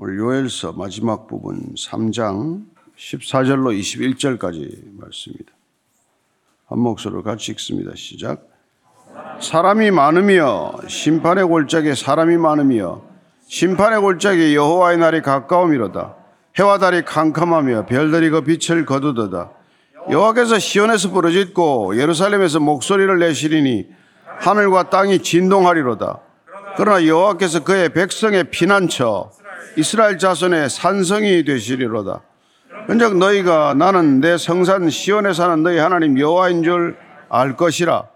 오늘 요엘서 마지막 부분 3장 14절로 21절까지 말씀입니다. 한 목소리로 같이 읽습니다. 시작. 사람이 많으며 심판의 골짜기에 사람이 많으며 심판의 골짜기에 여호와의 날이 가까움이로다. 해와 달이 캄캄하며 별들이 그 빛을 거두도다. 여호와께서 시온에서 부르짖고 예루살렘에서 목소리를 내시리니 하늘과 땅이 진동하리로다. 그러나 여호와께서 그의 백성의 피난처 이스라엘 자손의 산성이 되시리로다. 그런즉 너희가 나는 내 성산 시온에 사는 너희 하나님 여호와인 줄 알 것이라.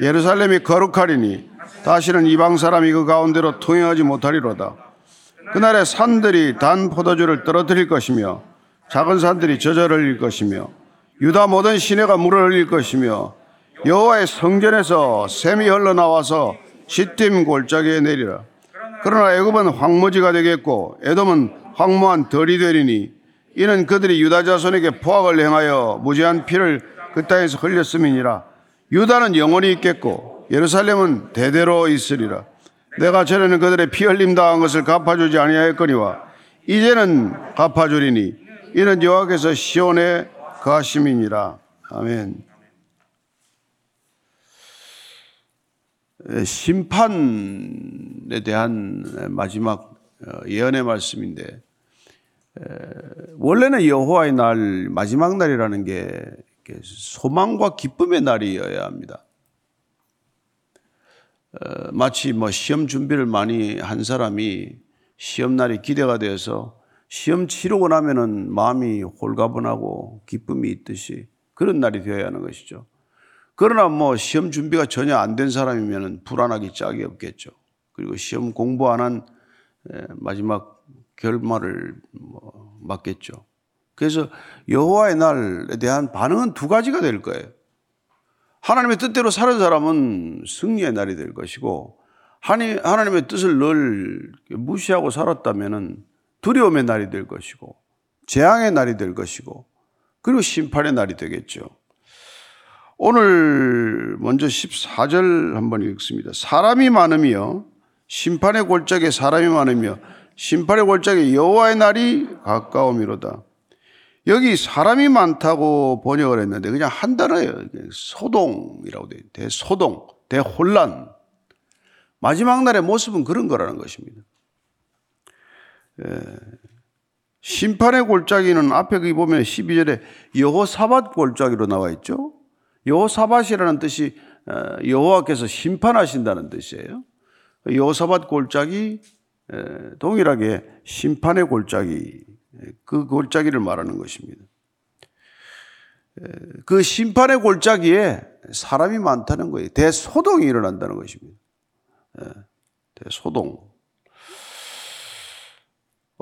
예루살렘이 거룩하리니 다시는 이방 사람이 그 가운데로 통행하지 못하리로다. 그날에 산들이 단 포도주를 떨어뜨릴 것이며 작은 산들이 젖을 흘릴 것이며 유다 모든 시내가 물을 흘릴 것이며 여호와의 성전에서 샘이 흘러나와서 시딤 골짜기에 내리라. 그러나 애굽은 황무지가 되겠고 에돔은 황무한 덜이 되리니 이는 그들이 유다 자손에게 포악을 행하여 무지한 피를 그 땅에서 흘렸음이니라. 유다는 영원히 있겠고 예루살렘은 대대로 있으리라. 내가 전에는 그들의 피 흘림 당한 것을 갚아주지 아니하였거니와 이제는 갚아주리니 이는 여호와께서 시온에 거하심이니라. 아멘. 심판에 대한 마지막 예언의 말씀인데, 원래는 여호와의 날, 마지막 날이라는 게 소망과 기쁨의 날이어야 합니다. 마치 시험 준비를 많이 한 사람이 시험 날이 기대가 되어서 시험 치르고 나면은 마음이 홀가분하고 기쁨이 있듯이 그런 날이 되어야 하는 것이죠. 그러나 시험 준비가 전혀 안 된 사람이면은 불안하기 짝이 없겠죠. 그리고 시험 공부 안 한 마지막 결말을 맞겠죠. 그래서 여호와의 날에 대한 반응은 두 가지가 될 거예요. 하나님의 뜻대로 사는 사람은 승리의 날이 될 것이고, 하나님의 뜻을 늘 무시하고 살았다면은 두려움의 날이 될 것이고, 재앙의 날이 될 것이고, 그리고 심판의 날이 되겠죠. 오늘 먼저 14절 한번 읽습니다. 사람이 많으며 심판의 골짜기에 사람이 많으며 심판의 골짜기에 여호와의 날이 가까움이로다. 여기 사람이 많다고 번역을 했는데 그냥 한 단어예요. 소동이라고 돼요. 대소동, 대혼란. 마지막 날의 모습은 그런 거라는 것입니다. 심판의 골짜기는 앞에 보면 12절에 여호사밧 골짜기로 나와 있죠. 여호사밧이라는 뜻이 여호와께서 심판하신다는 뜻이에요. 여호사밧 골짜기 동일하게 심판의 골짜기, 그 골짜기를 말하는 것입니다. 그 심판의 골짜기에 사람이 많다는 거예요. 대소동이 일어난다는 것입니다. 대소동.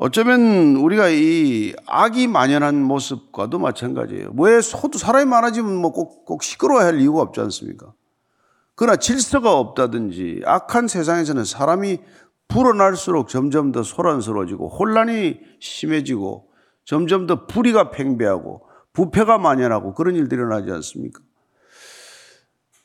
어쩌면 우리가 이 악이 만연한 모습과도 마찬가지예요. 왜 사람이 많아지면 꼭 시끄러워야 할 이유가 없지 않습니까? 그러나 질서가 없다든지 악한 세상에서는 사람이 불어날수록 점점 더 소란스러워지고 혼란이 심해지고 점점 더 불의가 팽배하고 부패가 만연하고 그런 일들이 일어나지 않습니까?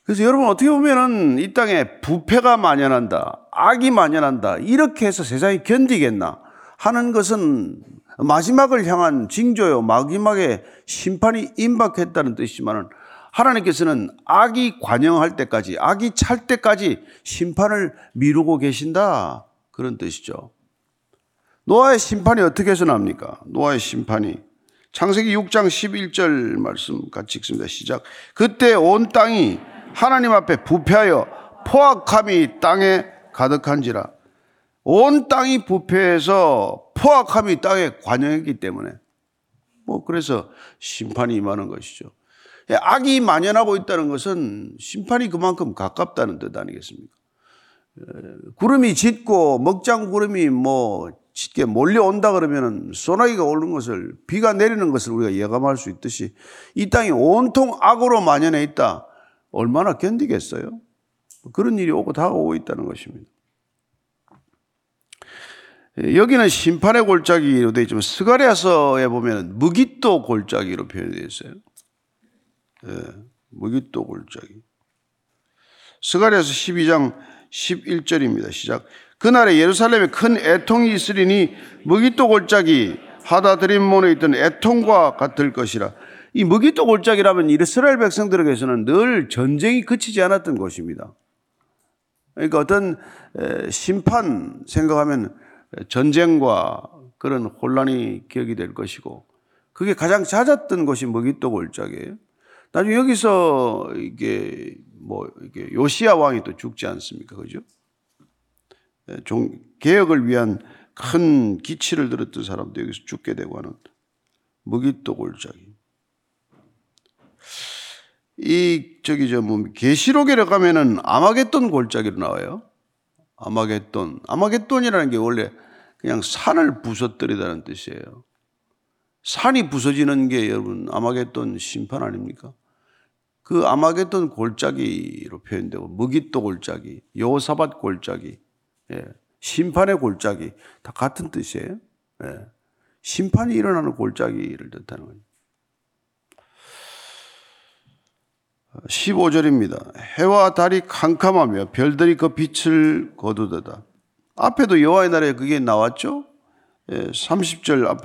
그래서 여러분, 어떻게 보면은 이 땅에 부패가 만연한다, 악이 만연한다, 이렇게 해서 세상이 견디겠나 하는 것은 마지막을 향한 징조요, 마지막에 심판이 임박했다는 뜻이지만 하나님께서는 악이 관영할 때까지, 악이 찰 때까지 심판을 미루고 계신다, 그런 뜻이죠. 노아의 심판이 어떻게 해서 납니까? 노아의 심판이 창세기 6장 11절 말씀 같이 읽습니다. 시작. 그때 온 땅이 하나님 앞에 부패하여 포악함이 땅에 가득한지라. 온 땅이 부패해서 포악함이 땅에 관영했기 때문에 그래서 심판이 임하는 것이죠. 악이 만연하고 있다는 것은 심판이 그만큼 가깝다는 뜻 아니겠습니까? 구름이 짙고 먹장 구름이 짙게 몰려온다 그러면 소나기가 오는 것을, 비가 내리는 것을 우리가 예감할 수 있듯이 이 땅이 온통 악으로 만연해 있다. 얼마나 견디겠어요? 그런 일이 오고 다가오고 있다는 것입니다. 여기는 심판의 골짜기로 되어 있지만 스가랴서에 보면 므깃도 골짜기로 표현되어 있어요. 므깃도 골짜기. 스가랴서 12장 11절입니다. 시작. 그날에 예루살렘에 큰 애통이 있으리니 므깃도 골짜기 하다드림몬에 있던 애통과 같을 것이라. 이 므깃도 골짜기라면 이스라엘 백성들에게서는 늘 전쟁이 그치지 않았던 곳입니다. 그러니까 어떤 심판 생각하면 전쟁과 그런 혼란이 기억이 될 것이고, 그게 가장 잦았던 곳이 므깃도 골짜기예요. 나중에 여기서 이게 이게 요시아 왕이 또 죽지 않습니까, 그죠? 개혁을 위한 큰 기치를 들었던 사람도 여기서 죽게 되고 하는 므깃도 골짜기. 계시록에 가면은 아마겟돈 골짜기로 나와요. 아마겟돈. 아마겟돈이라는 게 원래 그냥 산을 부서뜨리다는 뜻이에요. 산이 부서지는 게 여러분 아마겟돈 심판 아닙니까? 그 아마겟돈 골짜기로 표현되고, 므깃도 골짜기, 여호사밧 골짜기, 심판의 골짜기 다 같은 뜻이에요. 심판이 일어나는 골짜기를 뜻하는 거예요. 15절입니다. 해와 달이 캄캄하며 별들이 그 빛을 거두더다. 앞에도 여호와의 날에 그게 나왔죠. 30절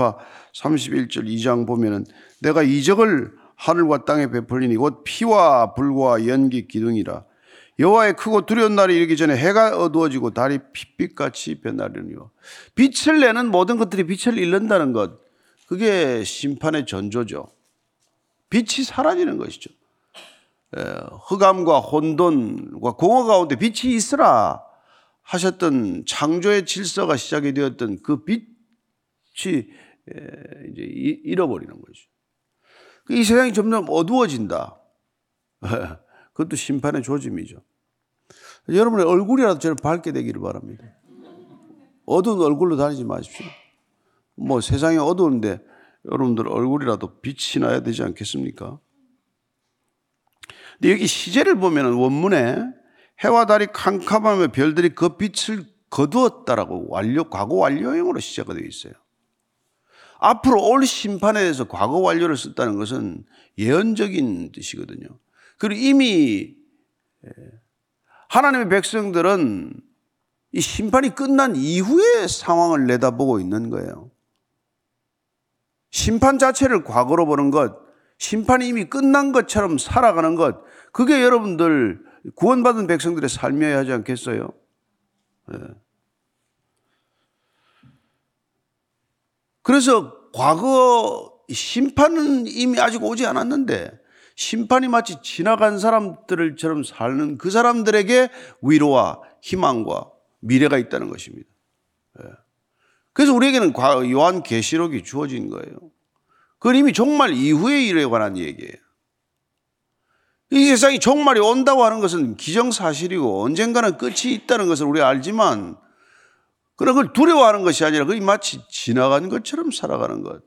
31절 2장 보면은 내가 이적을 하늘과 땅에 베풀리니 곧 피와 불과 연기 기둥이라. 여호와의 크고 두려운 날이 이르기 전에 해가 어두워지고 달이 핏빛같이 변하리니와. 빛을 내는 모든 것들이 빛을 잃는다는 것, 그게 심판의 전조죠. 빛이 사라지는 것이죠. 흑암과 혼돈과 공허 가운데 빛이 있으라 하셨던 창조의 질서가 시작이 되었던 그 빛이 이제 잃어버리는 거죠. 이 세상이 점점 어두워진다. 그것도 심판의 조짐이죠. 여러분의 얼굴이라도 저는 밝게 되기를 바랍니다. 어두운 얼굴로 다니지 마십시오. 세상이 어두운데 여러분들 얼굴이라도 빛이 나야 되지 않겠습니까? 근데 여기 시제를 보면 원문에 해와 달이 캄캄하며 별들이 그 빛을 거두었다라고 과거 완료형으로 시제가 되어 있어요. 앞으로 올 심판에 대해서 과거 완료를 썼다는 것은 예언적인 뜻이거든요. 그리고 이미 하나님의 백성들은 이 심판이 끝난 이후의 상황을 내다보고 있는 거예요. 심판 자체를 과거로 보는 것, 심판이 이미 끝난 것처럼 살아가는 것, 그게 여러분들 구원받은 백성들의 삶이어야 하지 않겠어요? 그래서 과거 심판은 이미 아직 오지 않았는데 심판이 마치 지나간 사람들처럼 사는 그 사람들에게 위로와 희망과 미래가 있다는 것입니다. 그래서 우리에게는 요한 계시록이 주어진 거예요. 그건 이미 종말 이후의 일에 관한 얘기예요. 이 세상이 종말이 온다고 하는 것은 기정사실이고 언젠가는 끝이 있다는 것을 우리가 알지만, 그런 걸 두려워하는 것이 아니라 그게 마치 지나간 것처럼 살아가는 것,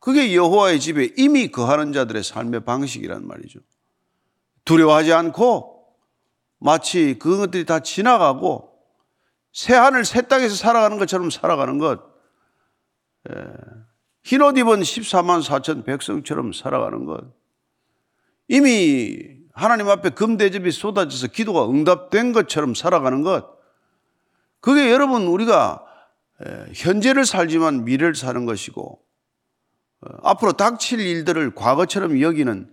그게 여호와의 집에 이미 거하는 자들의 삶의 방식이란 말이죠. 두려워하지 않고 마치 그것들이 다 지나가고 새하늘 새 땅에서 살아가는 것처럼 살아가는 것, 흰옷 입은 14만 4천 백성처럼 살아가는 것, 이미 하나님 앞에 금대접이 쏟아져서 기도가 응답된 것처럼 살아가는 것, 그게 여러분 우리가 현재를 살지만 미래를 사는 것이고, 앞으로 닥칠 일들을 과거처럼 여기는,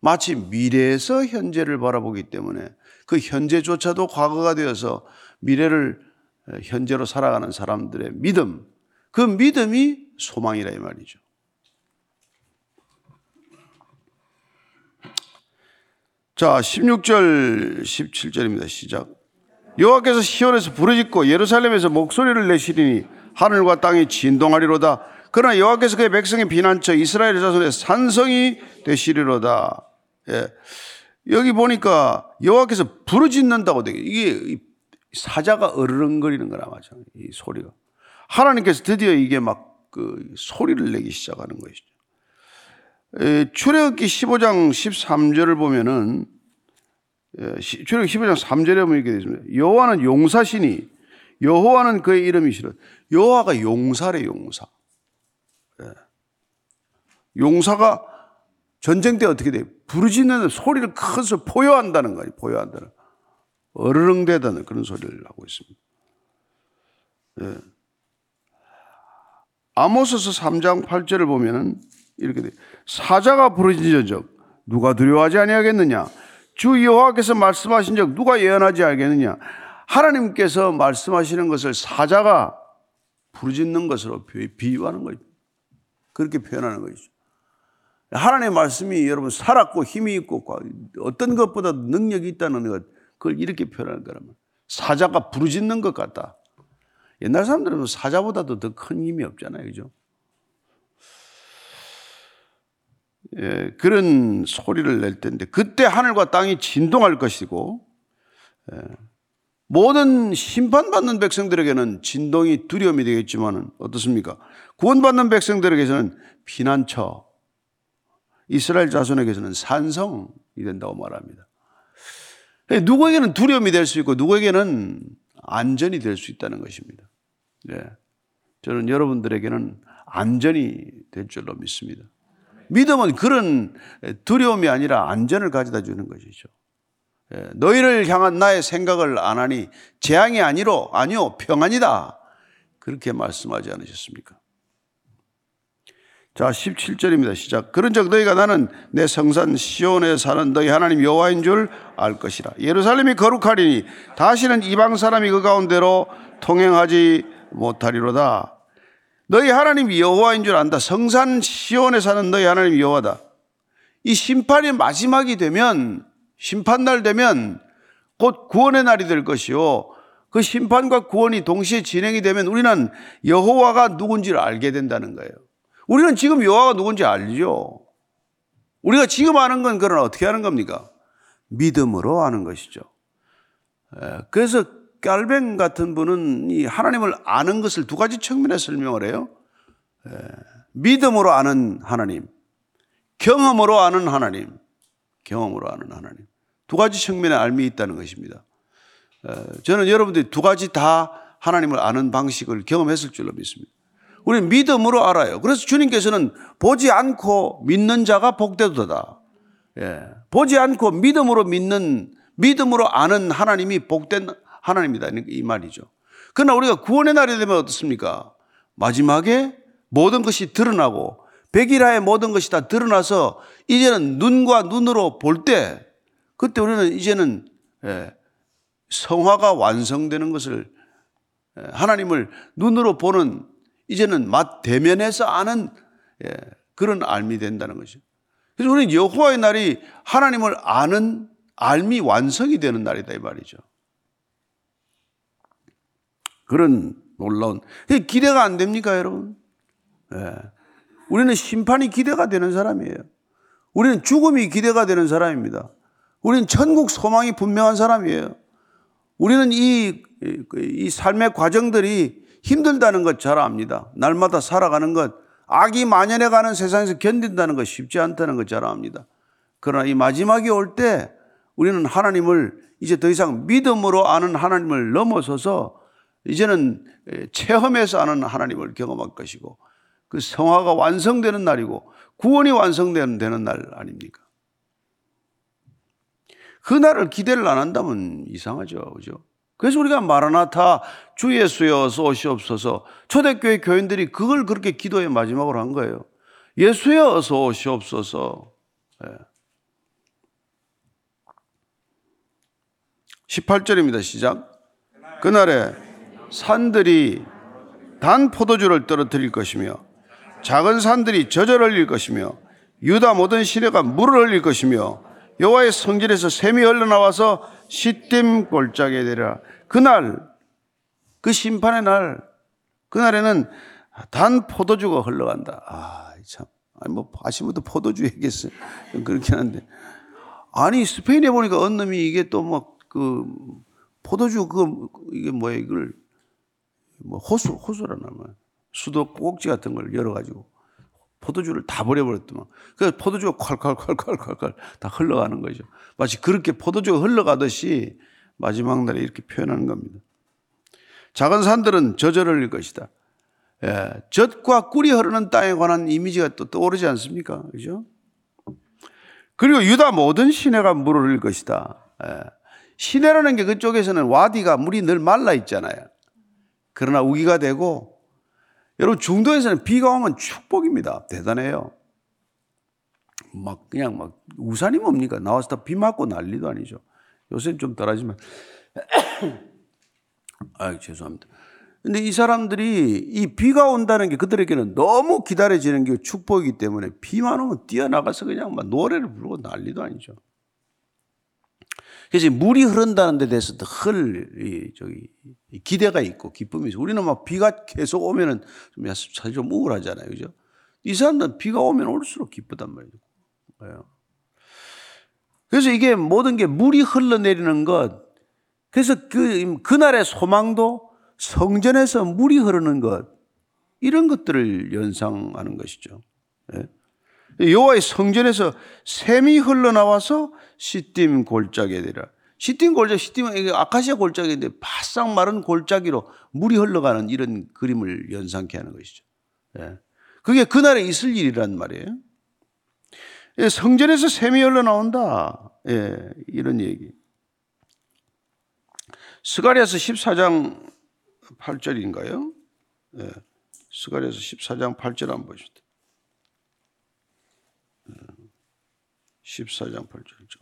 마치 미래에서 현재를 바라보기 때문에 그 현재조차도 과거가 되어서 미래를 현재로 살아가는 사람들의 믿음, 그 믿음이 소망이라 이 말이죠. 자, 16절 17절입니다. 시작. 여호와께서 시온에서 부르짖고 예루살렘에서 목소리를 내시리니 하늘과 땅이 진동하리로다. 그러나 여호와께서 그의 백성의 비난처 이스라엘 자손의 산성이 되시리로다. 여기 보니까 여호와께서 부르짖는다고 되게, 이게 사자가 어르렁거리는 거나 마찬가지, 이 소리가. 하나님께서 드디어 이게 막 그 소리를 내기 시작하는 것이죠. 출애굽기 15장 13절을 보면은, 출애굽기 15장 3절에 보면 이렇게 되어 있습니다. 여호와는 용사시니 여호와는 그의 이름이시라. 여호와가 용사래, 용사. 용사가 전쟁 때 어떻게 돼요? 부르짖는 소리를 커서 포효한다는 거예요. 포효한다는, 어르릉대다는 그런 소리를 하고 있습니다. 아모스서 3장 8절을 보면 이렇게 돼요. 사자가 부르짖은즉 누가 두려워하지 아니하겠느냐? 주 여호와께서 말씀하신즉 누가 예언하지 알겠느냐? 하나님께서 말씀하시는 것을 사자가 부르짖는 것으로 비유하는 거죠. 그렇게 표현하는 것이죠. 하나님의 말씀이 여러분 살았고 힘이 있고 어떤 것보다 능력이 있다는 것, 그걸 이렇게 표현하는 거라면 사자가 부르짖는 것 같다. 옛날 사람들은 사자보다도 더 큰 힘이 없잖아요, 그죠? 예, 그런 소리를 낼 텐데 그때 하늘과 땅이 진동할 것이고, 예, 모든 심판받는 백성들에게는 진동이 두려움이 되겠지만 어떻습니까? 구원받는 백성들에게서는 피난처, 이스라엘 자손에게서는 산성이 된다고 말합니다. 누구에게는 두려움이 될 수 있고 누구에게는 안전이 될 수 있다는 것입니다. 예, 저는 여러분들에게는 안전이 될 줄로 믿습니다. 믿음은 그런 두려움이 아니라 안전을 가져다 주는 것이죠. 예, 너희를 향한 나의 생각을 안 하니 재앙이 아니요 평안이다. 그렇게 말씀하지 않으셨습니까? 자, 17절입니다. 시작. 그런즉 너희가 나는 내 성산 시온에 사는 너희 하나님 여호와인 줄 알 것이라. 예루살렘이 거룩하리니 다시는 이방 사람이 그 가운데로 통행하지 못하리로다. 너희 하나님 여호와인 줄 안다. 성산 시온에 사는 너희 하나님 여호와다. 이 심판의 마지막이 되면, 심판날 되면 곧 구원의 날이 될 것이요, 그 심판과 구원이 동시에 진행이 되면 우리는 여호와가 누군지를 알게 된다는 거예요. 우리는 지금 여호와가 누군지 알죠. 우리가 지금 아는 건 그런 어떻게 아는 겁니까? 믿음으로 아는 것이죠. 그래서 깔뱅 같은 분은 이 하나님을 아는 것을 두 가지 측면에 설명을 해요. 믿음으로 아는 하나님, 경험으로 아는 하나님, 경험으로 아는 하나님. 두 가지 측면에 알미 있다는 것입니다. 저는 여러분들이 두 가지 다 하나님을 아는 방식을 경험했을 줄로 믿습니다. 우리는 믿음으로 알아요. 그래서 주님께서는 보지 않고 믿는 자가 복되도다. 예, 보지 않고 믿음으로 믿는, 믿음으로 아는 하나님이 복된 하나님이다, 이 말이죠. 그러나 우리가 구원의 날이 되면 어떻습니까? 마지막에 모든 것이 드러나고 백일하에 모든 것이 다 드러나서 이제는 눈과 눈으로 볼 때, 그때 우리는 이제는 성화가 완성되는 것을, 하나님을 눈으로 보는, 이제는 맞대면에서 아는 그런 알미 된다는 것이죠. 그래서 우리는 여호와의 날이 하나님을 아는 알미 완성이 되는 날이다, 이 말이죠. 그런 놀라운, 기대가 안 됩니까, 여러분? 예. 우리는 심판이 기대가 되는 사람이에요. 우리는 죽음이 기대가 되는 사람입니다. 우리는 천국 소망이 분명한 사람이에요. 우리는 이 삶의 과정들이 힘들다는 것 잘 압니다. 날마다 살아가는 것, 악이 만연해가는 세상에서 견딘다는 것 쉽지 않다는 것 잘 압니다. 그러나 이 마지막이 올 때 우리는 하나님을 이제 더 이상 믿음으로 아는 하나님을 넘어서서 이제는 체험해서 아는 하나님을 경험할 것이고, 그 성화가 완성되는 날이고 구원이 완성되는 날 아닙니까? 그 날을 기대를 안 한다면 이상하죠, 그죠? 그래서 우리가 마라나타, 주 예수여 어서 오시옵소서, 초대교회 교인들이 그걸 그렇게 기도의 마지막으로 한 거예요. 예수여 어서 오시옵소서. 네. 18절입니다. 시작. 그날에 산들이 단 포도주를 떨어뜨릴 것이며 작은 산들이 젖을 흘릴 것이며 유다 모든 시내가 물을 흘릴 것이며 여호와의 성전에서 샘이 흘러나와서 시딤 골짜기에 내리라. 그날, 그 심판의 날, 그날에는 단 포도주가 흘러간다. 아, 참. 아니, 뭐, 아침부터 포도주 얘기했어요. 그렇긴 한데. 아니, 스페인에 보니까 어느 놈이 이게 또 막 포도주 이게 뭐야, 이걸. 뭐 호수라는 말, 수도 꼭지 같은 걸 열어가지고 포도주를 다 버려버렸더만. 그래서 포도주가 콸콸콸콸콸콸 다 흘러가는 거죠. 마치 그렇게 포도주가 흘러가듯이 마지막 날에 이렇게 표현하는 겁니다. 작은 산들은 젖을 흘릴 것이다. 예, 젖과 꿀이 흐르는 땅에 관한 이미지가 또 떠오르지 않습니까, 그죠? 그리고 유다 모든 시내가 물을 흘릴 것이다. 예, 시내라는 게 그쪽에서는 와디가 물이 늘 말라 있잖아요. 그러나 우기가 되고, 여러분 중동에서는 비가 오면 축복입니다. 대단해요. 막 그냥 막 우산이 뭡니까? 나와서 다 비 맞고 난리도 아니죠. 요새는 좀 덜하지만 아유 죄송합니다. 근데 이 사람들이 이 비가 온다는 게 그들에게는 너무 기다려지는 게 축복이기 때문에 비만 오면 뛰어나가서 그냥 막 노래를 부르고 난리도 아니죠. 그래서 물이 흐른다는 데 대해서 기대가 있고 기쁨이 있어요. 우리는 막 비가 계속 오면은 좀 사실 좀 우울하잖아요. 그죠? 이 사람들은 비가 오면 올수록 기쁘단 말이죠. 그래서 이게 모든 게 물이 흘러내리는 것, 그래서 그날의 소망도 성전에서 물이 흐르는 것, 이런 것들을 연상하는 것이죠. 여호와의 성전에서 샘이 흘러나와서 시딤 골짜기에 내리라. 시딤 골짜기, 시딤은 아카시아 골짜기인데 바싹 마른 골짜기로 물이 흘러가는 이런 그림을 연상케 하는 것이죠. 그게 그날에 있을 일이란 말이에요. 성전에서 샘이 흘러나온다, 이런 얘기. 스가랴서 14장 8절인가요? 예. 스가랴서 14장 8절 한번 보시죠. 14장 8절이죠.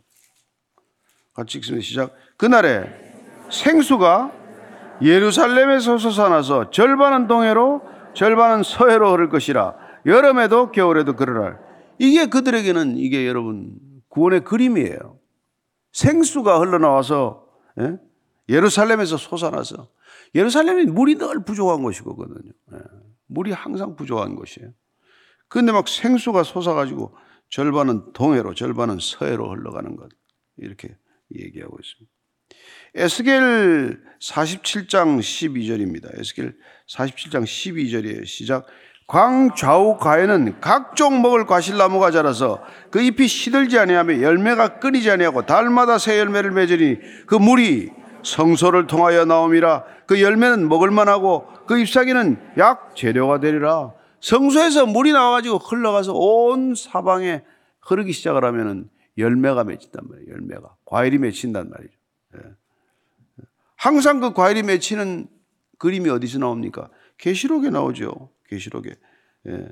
같이 읽습니다. 시작. 그날에 생수가 예루살렘에서 솟아나서 절반은 동해로 절반은 서해로 흐를 것이라. 여름에도 겨울에도 그러라. 이게 그들에게는 이게 여러분 구원의 그림이에요. 생수가 흘러나와서, 예? 예루살렘에서 솟아나서. 예루살렘이 물이 늘 부족한 곳이거든요. 물이 항상 부족한 곳이에요. 그런데 막 생수가 솟아가지고 절반은 동해로 절반은 서해로 흘러가는 것, 이렇게 얘기하고 있습니다. 에스겔 47장 12절입니다. 에스겔 47장 12절이에요. 시작. 광좌우 가에는 각종 먹을 과실나무가 자라서 그 잎이 시들지 아니하며 열매가 끊이지 아니하고 달마다 새 열매를 맺으니 그 물이 성소를 통하여 나옴이라. 그 열매는 먹을만하고 그 잎사귀는 약 재료가 되리라. 성소에서 물이 나와가지고 흘러가서 온 사방에 흐르기 시작을 하면은 열매가 맺힌단 말이에요. 열매가, 과일이 맺힌단 말이죠. 예. 항상 그 과일이 맺히는 그림이 어디서 나옵니까? 계시록에 나오죠. 계시록에. 예.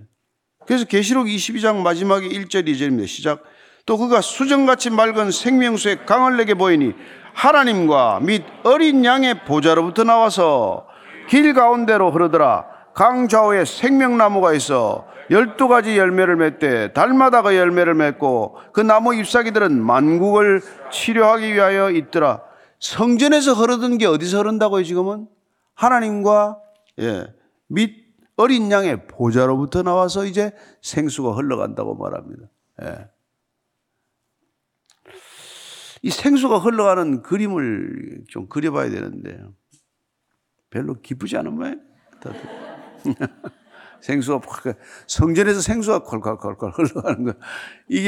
그래서 계시록 22장 마지막에 1절 2절입니다. 시작. 또 그가 수정같이 맑은 생명수의 강을 내게 보이니 하나님과 및 어린 양의 보좌로부터 나와서 길 가운데로 흐르더라. 강 좌우에 생명나무가 있어 12가지 열매를 맺되 달마다 그 열매를 맺고 그 나무 잎사귀들은 만국을 치료하기 위하여 있더라. 성전에서 흐르던 게 어디서 흐른다고요? 지금은 하나님과, 예, 및 어린 양의 보좌로부터 나와서 이제 생수가 흘러간다고 말합니다. 예. 이 생수가 흘러가는 그림을 좀 그려봐야 되는데 별로 기쁘지 않은 모양. 생수가 성전에서 생수가 콜콜콜콜 흘러가는 거,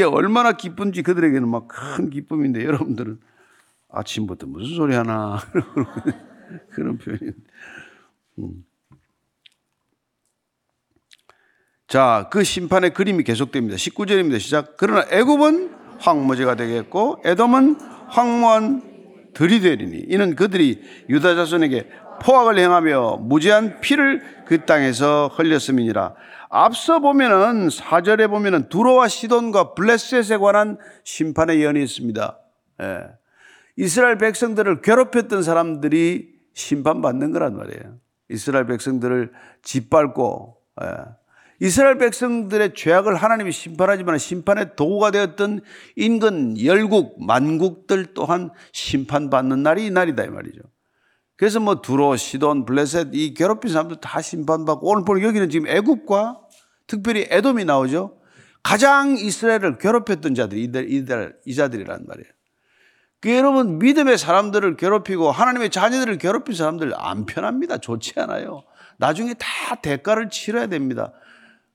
이게 얼마나 기쁜지 그들에게는 막 큰 기쁨인데 여러분들은 아침부터 무슨 소리 하나 그런 표현인데. 자, 그 심판의 그림이 계속됩니다. 19절입니다. 시작. 그러나 애굽은 황무지가 되겠고 에돔은 황무한 들이 되리니 이는 그들이 유다 자손에게 포악을 행하며 무지한 피를 그 땅에서 흘렸음이니라. 앞서 보면은 4절에 보면은 두로와 시돈과 블레셋에 관한 심판의 예언이 있습니다. 예. 이스라엘 백성들을 괴롭혔던 사람들이 심판받는 거란 말이에요. 이스라엘 백성들을 짓밟고, 예. 이스라엘 백성들의 죄악을 하나님이 심판하지만 심판의 도구가 되었던 인근 열국 만국들 또한 심판받는 날이 이 날이다, 이 말이죠. 그래서 뭐 두로, 시돈, 블레셋 이 괴롭힌 사람들 다 심판받고, 오늘 보면 여기는 지금 애굽과 특별히 에돔이 나오죠. 가장 이스라엘을 괴롭혔던 자들이 이자들이란 말이에요. 그 여러분 믿음의 사람들을 괴롭히고 하나님의 자녀들을 괴롭힌 사람들 안 편합니다. 좋지 않아요. 나중에 다 대가를 치러야 됩니다.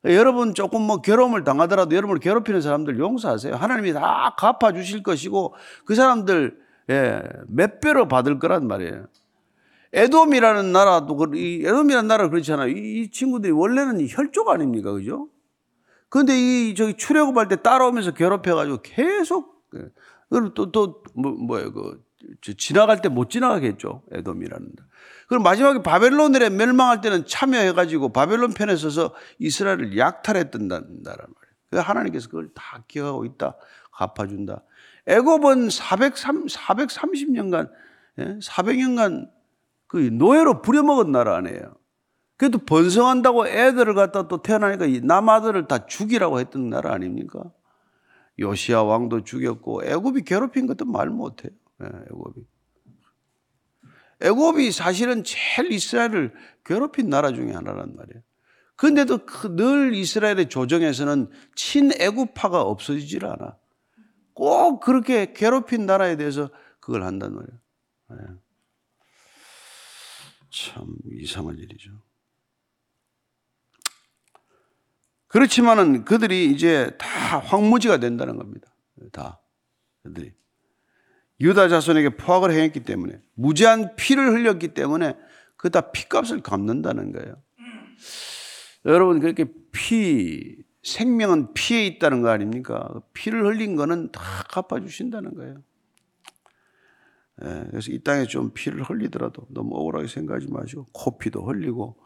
여러분 조금 뭐 괴로움을 당하더라도 여러분을 괴롭히는 사람들 용서하세요. 하나님이 다 갚아주실 것이고 그 사람들, 예, 몇 배로 받을 거란 말이에요. 에돔이라는 나라도, 에돔이라는 나라 그렇잖아요. 이 친구들이 원래는 혈족 아닙니까, 그죠? 그런데 이 출애굽할 때 따라오면서 괴롭혀가지고 계속, 그리고 또 뭐예요, 그 지나갈 때 못 지나가겠죠. 에돔이라는. 그럼 마지막에 바벨론에 멸망할 때는 참여해가지고 바벨론 편에 서서 이스라엘을 약탈했던다는 말이에요. 하나님께서 그걸 다 기억하고 있다. 갚아준다. 애굽은 430년간, 400년간 그 노예로 부려먹은 나라 아니에요. 그래도 번성한다고 애들을 갖다 또 태어나니까 이 남아들을 다 죽이라고 했던 나라 아닙니까? 요시아 왕도 죽였고 애굽이 괴롭힌 것도 말 못해요. 애굽이 사실은 제일 이스라엘을 괴롭힌 나라 중에 하나란 말이에요. 그런데도 늘 이스라엘의 조정에서는 친애굽파가 없어지질 않아. 꼭 그렇게 괴롭힌 나라에 대해서 그걸 한단 말이에요. 참 이상한 일이죠. 그렇지만은 그들이 이제 다 황무지가 된다는 겁니다. 다. 그들이. 유다 자손에게 포악을 행했기 때문에, 무제한 피를 흘렸기 때문에 그 다 피값을 갚는다는 거예요. 여러분, 그렇게 피, 생명은 피에 있다는 거 아닙니까? 피를 흘린 거는 다 갚아주신다는 거예요. 예, 그래서 이 땅에 좀 피를 흘리더라도 너무 억울하게 생각하지 마시고, 코피도 흘리고,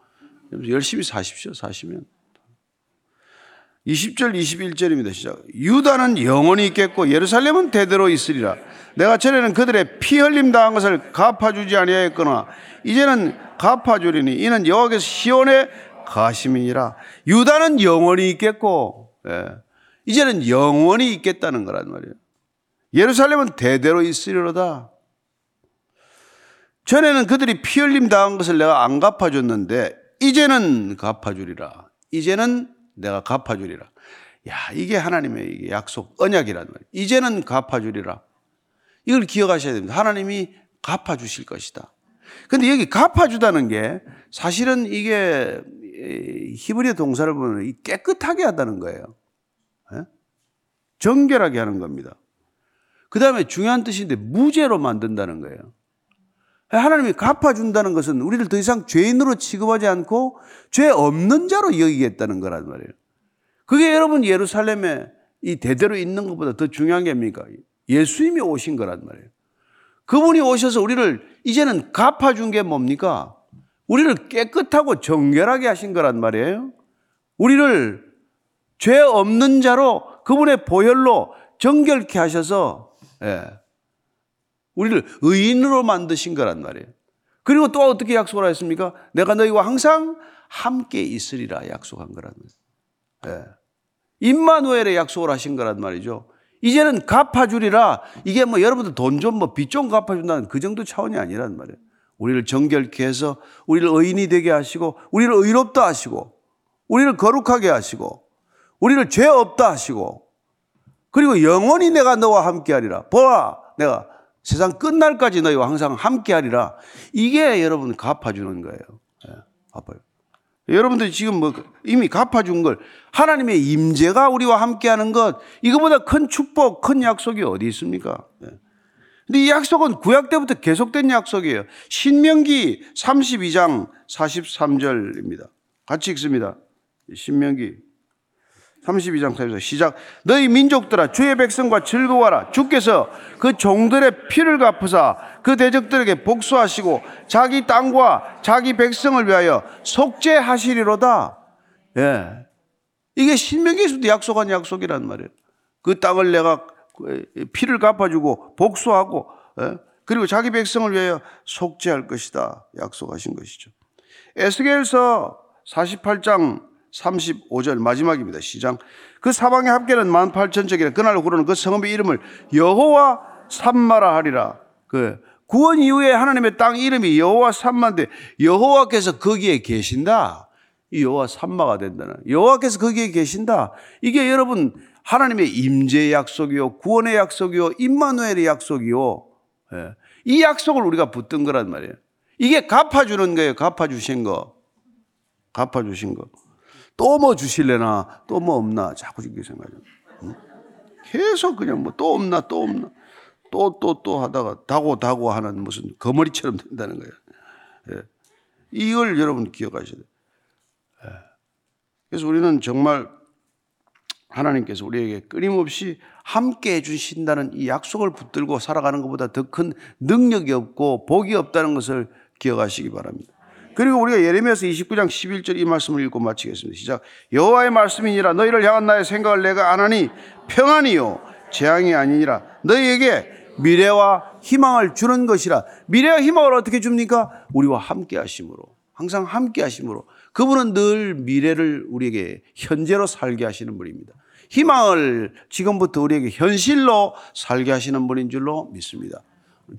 열심히 사십시오, 사시면. 20절 21절입니다. 시작. 유다는 영원히 있겠고 예루살렘은 대대로 있으리라. 내가 전에는 그들의 피 흘림 당한 것을 갚아주지 아니하였거나 이제는 갚아주리니 이는 여호와께서 시온의 가심이니라. 유다는 영원히 있겠고, 예, 이제는 영원히 있겠다는 거란 말이에요. 예루살렘은 대대로 있으리로다. 전에는 그들이 피 흘림 당한 것을 내가 안 갚아줬는데 이제는 갚아주리라. 이제는 내가 갚아주리라. 야, 이게 하나님의 약속, 언약이란 말이에요. 이제는 갚아주리라. 이걸 기억하셔야 됩니다. 하나님이 갚아주실 것이다. 그런데 여기 갚아주다는 게 사실은 이게 히브리어 동사를 보면 깨끗하게 하다는 거예요. 정결하게 하는 겁니다. 그 다음에 중요한 뜻인데 무죄로 만든다는 거예요. 하나님이 갚아준다는 것은 우리를 더 이상 죄인으로 취급하지 않고 죄 없는 자로 여기겠다는 거란 말이에요. 그게 여러분 예루살렘에 이 대대로 있는 것보다 더 중요한 게 뭡니까? 예수님이 오신 거란 말이에요. 그분이 오셔서 우리를 이제는 갚아준 게 뭡니까? 우리를 깨끗하고 정결하게 하신 거란 말이에요. 우리를 죄 없는 자로 그분의 보혈로 정결케 하셔서, 예, 우리를 의인으로 만드신 거란 말이에요. 그리고 또 어떻게 약속을 하셨습니까? 내가 너희와 항상 함께 있으리라 약속한 거란 말이에요. 예. 임마누엘의 약속을 하신 거란 말이죠. 이제는 갚아주리라. 이게 뭐 여러분들 돈 좀 뭐 빚 좀 갚아준다는 그 정도 차원이 아니란 말이에요. 우리를 정결케 해서 우리를 의인이 되게 하시고 우리를 의롭다 하시고 우리를 거룩하게 하시고 우리를 죄 없다 하시고 그리고 영원히 내가 너와 함께 하리라. 보라, 내가 세상 끝날까지 너희와 항상 함께하리라. 이게 여러분 갚아주는 거예요. 예, 갚아요. 여러분들 지금 뭐 이미 갚아준 걸, 하나님의 임재가 우리와 함께하는 것, 이거보다 큰 축복, 큰 약속이 어디 있습니까? 예. 근데 이 약속은 구약 때부터 계속된 약속이에요. 신명기 32장 43절입니다. 같이 읽습니다. 신명기 32장 4절 시작. 너희 민족들아 주의 백성과 즐거워라. 주께서 그 종들의 피를 갚으사 그 대적들에게 복수하시고 자기 땅과 자기 백성을 위하여 속죄하시리로다. 예, 이게 신명기에서도 약속한 약속이란 말이에요. 그 땅을 내가 피를 갚아주고 복수하고, 예, 그리고 자기 백성을 위하여 속죄할 것이다. 약속하신 것이죠. 에스겔서 48장 35절 마지막입니다. 시작. 그 사방의 합계는 18,000척이라 그날로 부르는 그 성읍의 이름을 여호와 삼마라 하리라. 그 구원 이후에 하나님의 땅 이름이 여호와 삼마인데 여호와께서 거기에 계신다. 이 여호와 삼마가 된다는, 여호와께서 거기에 계신다. 이게 여러분 하나님의 임재의 약속이요, 구원의 약속이요, 임마누엘의 약속이요. 예. 이 약속을 우리가 붙든 거란 말이에요. 이게 갚아주는 거예요. 갚아주신 거, 갚아주신 거. 또 뭐 주실래나, 또 뭐 없나, 자꾸 이렇게 생각해요. 응? 계속 그냥 뭐 또 없나, 또 없나, 또 하다가 다고 하는 무슨 거머리처럼 된다는 거예요. 예. 이걸 여러분 기억하셔야 돼요. 예. 그래서 우리는 정말 하나님께서 우리에게 끊임없이 함께 해주신다는 이 약속을 붙들고 살아가는 것보다 더 큰 능력이 없고 복이 없다는 것을 기억하시기 바랍니다. 그리고 우리가 예레미야서 29장 11절 이 말씀을 읽고 마치겠습니다. 시작. 여호와의 말씀이니라. 너희를 향한 나의 생각을 내가 아나니 평안이요 재앙이 아니니라. 너희에게 미래와 희망을 주는 것이라. 미래와 희망을 어떻게 줍니까? 우리와 함께 하심으로, 항상 함께 하심으로. 그분은 늘 미래를 우리에게 현재로 살게 하시는 분입니다. 희망을 지금부터 우리에게 현실로 살게 하시는 분인 줄로 믿습니다.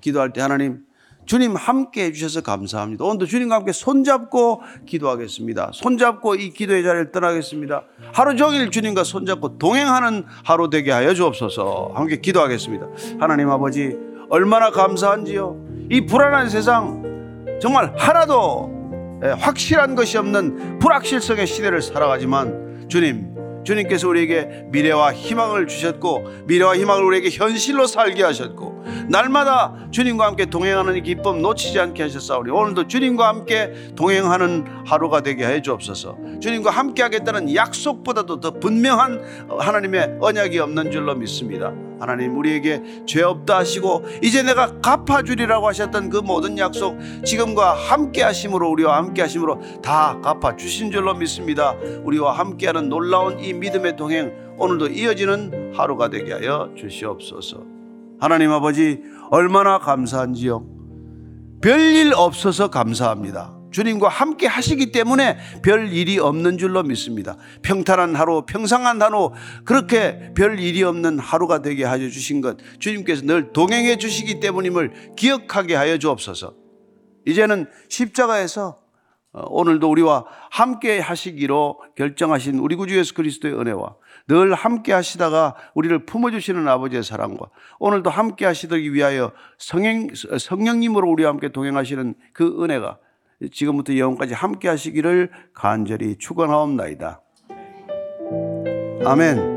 기도할 때 하나님, 주님 함께 해주셔서 감사합니다. 오늘도 주님과 함께 손잡고 기도하겠습니다. 손잡고 이 기도의 자리를 떠나겠습니다. 하루 종일 주님과 손잡고 동행하는 하루 되게 하여 주옵소서. 함께 기도하겠습니다. 하나님 아버지, 얼마나 감사한지요. 이 불안한 세상, 정말 하나도 확실한 것이 없는 불확실성의 시대를 살아가지만 주님께서 우리에게 미래와 희망을 주셨고, 미래와 희망을 우리에게 현실로 살게 하셨고, 날마다 주님과 함께 동행하는 이 기쁨 놓치지 않게 하셨사오니 오늘도 주님과 함께 동행하는 하루가 되게 해 주옵소서. 주님과 함께 하겠다는 약속보다도 더 분명한 하나님의 언약이 없는 줄로 믿습니다. 하나님, 우리에게 죄 없다 하시고 이제 내가 갚아주리라고 하셨던 그 모든 약속, 지금과 함께 하심으로, 우리와 함께 하심으로 다 갚아주신 줄로 믿습니다. 우리와 함께하는 놀라운 이 믿음의 동행, 오늘도 이어지는 하루가 되게 하여 주시옵소서. 하나님 아버지, 얼마나 감사한지요. 별일 없어서 감사합니다. 주님과 함께 하시기 때문에 별일이 없는 줄로 믿습니다. 평탄한 하루, 평상한 하루, 그렇게 별일이 없는 하루가 되게 하여 주신 것, 주님께서 늘 동행해 주시기 때문임을 기억하게 하여 주옵소서. 이제는 십자가에서 오늘도 우리와 함께 하시기로 결정하신 우리 구주 예수 그리스도의 은혜와, 늘 함께 하시다가 우리를 품어주시는 아버지의 사랑과, 오늘도 함께 하시기 위하여 성령님으로 우리와 함께 동행하시는 그 은혜가 지금부터 영원까지 함께 하시기를 간절히 축원하옵나이다. 아멘.